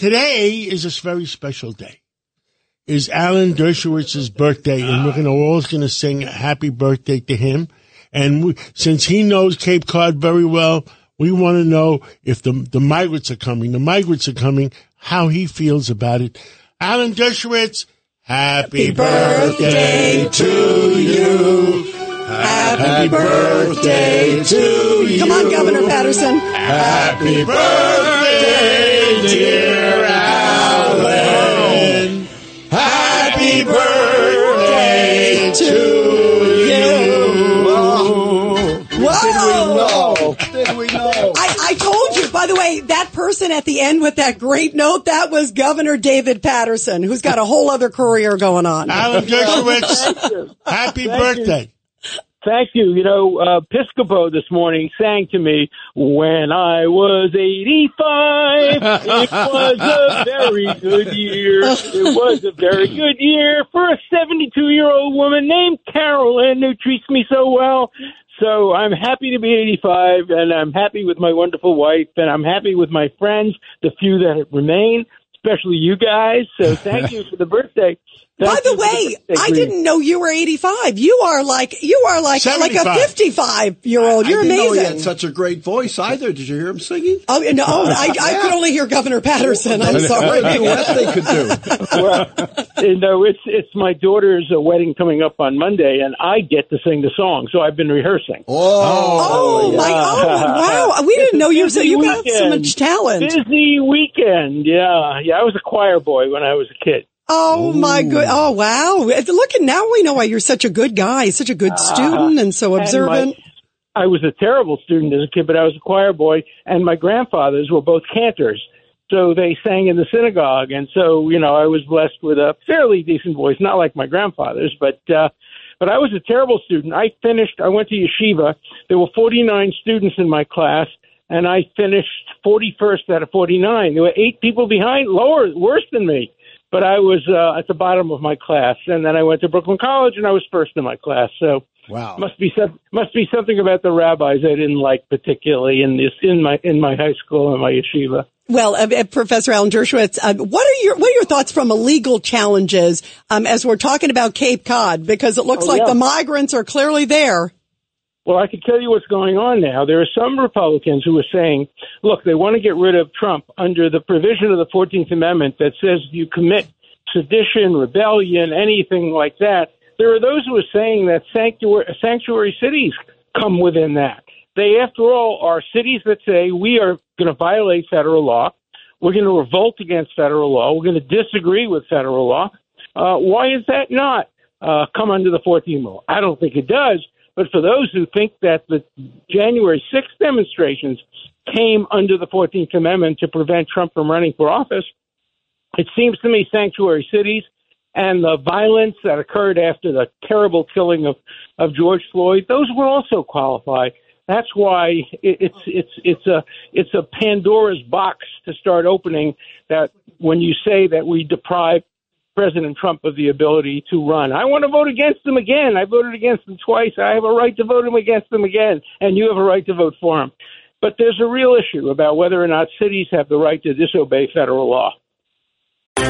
Today is a very special day. It's Alan Dershowitz's birthday, and we're all going to sing happy birthday to him. And we, since he knows Cape Cod very well, we want to know if the migrants are coming. The migrants are coming, how he feels about it. Alan Dershowitz, happy birthday to you. Happy birthday to you. Come on, Governor Paterson. Happy birthday, dear Alan. Happy birthday to you. Whoa. Whoa. Did we know? I told you, by the way, that person at the end with that great note, that was Governor David Paterson, who's got a whole other career going on. Alan Dershowitz, happy birthday. Thank you. You know, Piscopo this morning sang to me, when I was 85, it was a very good year. It was a very good year for a 72-year-old woman named Carolyn who treats me so well. So I'm happy to be 85, and I'm happy with my wonderful wife, and I'm happy with my friends, the few that remain, especially you guys. So thank you for the birthday. By the way, I didn't know you were 85. You are like a 55-year-old. You're amazing. I didn't know he had such a great voice either. Did you hear him singing? Oh no, I could only hear Governor Paterson. I'm sorry. What they could do? Well, you know, it's my daughter's wedding coming up on Monday, and I get to sing the song, so I've been rehearsing. Oh, yeah. Wow! We didn't know you. So you got so much talent. Busy weekend. Yeah. I was a choir boy when I was a kid. Oh, my good. Oh, wow. Look, and now we know why you're such a good guy, such a good student and so observant. I was a terrible student as a kid, but I was a choir boy, and my grandfathers were both cantors. So they sang in the synagogue, and so, you know, I was blessed with a fairly decent voice, not like my grandfather's, but I was a terrible student. I went to yeshiva. There were 49 students in my class, and I finished 41st out of 49. There were 8 people behind, worse than me. But I was at the bottom of my class, and then I went to Brooklyn College, and I was first in my class. So wow. Must be something about the rabbis I didn't like particularly in my high school and my yeshiva. Well, Professor Alan Dershowitz, what are your thoughts from legal challenges as we're talking about Cape Cod, because it looks like the migrants are clearly there. Well, I can tell you what's going on now. There are some Republicans who are saying, look, they want to get rid of Trump under the provision of the 14th Amendment that says you commit sedition, rebellion, anything like that. There are those who are saying that sanctuary cities come within that. They, after all, are cities that say we are going to violate federal law. We're going to revolt against federal law. We're going to disagree with federal law. Why is that not come under the 14th law? I don't think it does. But for those who think that the January 6th demonstrations came under the 14th Amendment to prevent Trump from running for office, it seems to me sanctuary cities and the violence that occurred after the terrible killing of George Floyd, those would also qualify. That's why it's a Pandora's box to start opening, that when you say that we deprive President Trump of the ability to run. I want to vote against him again. I voted against him twice. I have a right to vote against him again, and you have a right to vote for him. But there's a real issue about whether or not cities have the right to disobey federal law.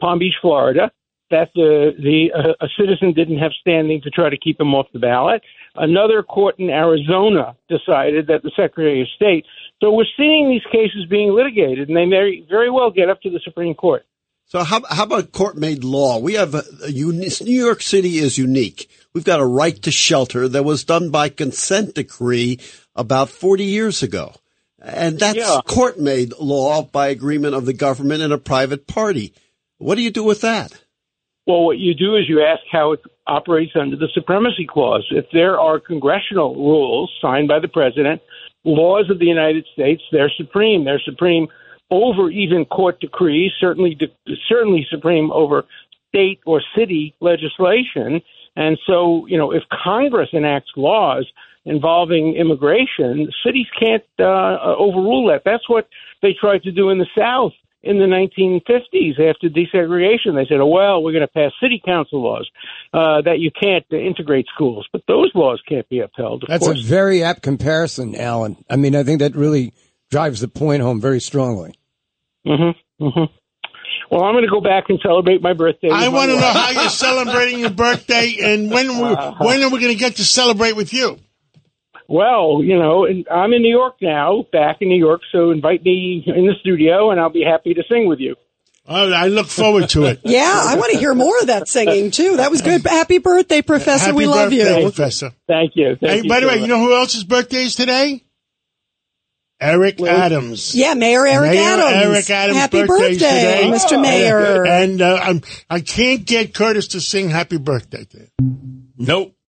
Palm Beach, Florida, that a citizen didn't have standing to try to keep him off the ballot. Another court in Arizona decided that the Secretary of State. So we're seeing these cases being litigated, and they may very well get up to the Supreme Court. So how about court-made law? We have New York City is unique. We've got a right to shelter that was done by consent decree about 40 years ago. And that's court-made law by agreement of the government and a private party. What do you do with that? Well, what you do is you ask how it operates under the Supremacy Clause. If there are congressional rules signed by the president, laws of the United States, they're supreme. They're supreme over even court decrees, certainly supreme over state or city legislation. And so, you know, if Congress enacts laws involving immigration, cities can't overrule that. That's what they tried to do in the South in the 1950s after desegregation. They said, oh, well, we're going to pass city council laws that you can't integrate schools. But those laws can't be upheld. That's, of course, a very apt comparison, Alan. I mean, I think that really drives the point home very strongly. Mm-hmm. Mm-hmm. Well, I'm going to go back and celebrate my birthday. I want to know how you're celebrating your birthday, and when are we going to get to celebrate with you? Well, you know, I'm in New York now, back in New York, so invite me in the studio, and I'll be happy to sing with you. I look forward to it. Yeah, I want to hear more of that singing, too. That was good. Happy birthday, Professor. Happy birthday, love you. Professor. Thank you. Thank you by the way, you know who else's birthday is today? Eric Adams. Yeah, Mayor Adams. Eric Adams. Happy birthday today. Mr. Mayor. And I can't get Curtis to sing happy birthday to you. Nope.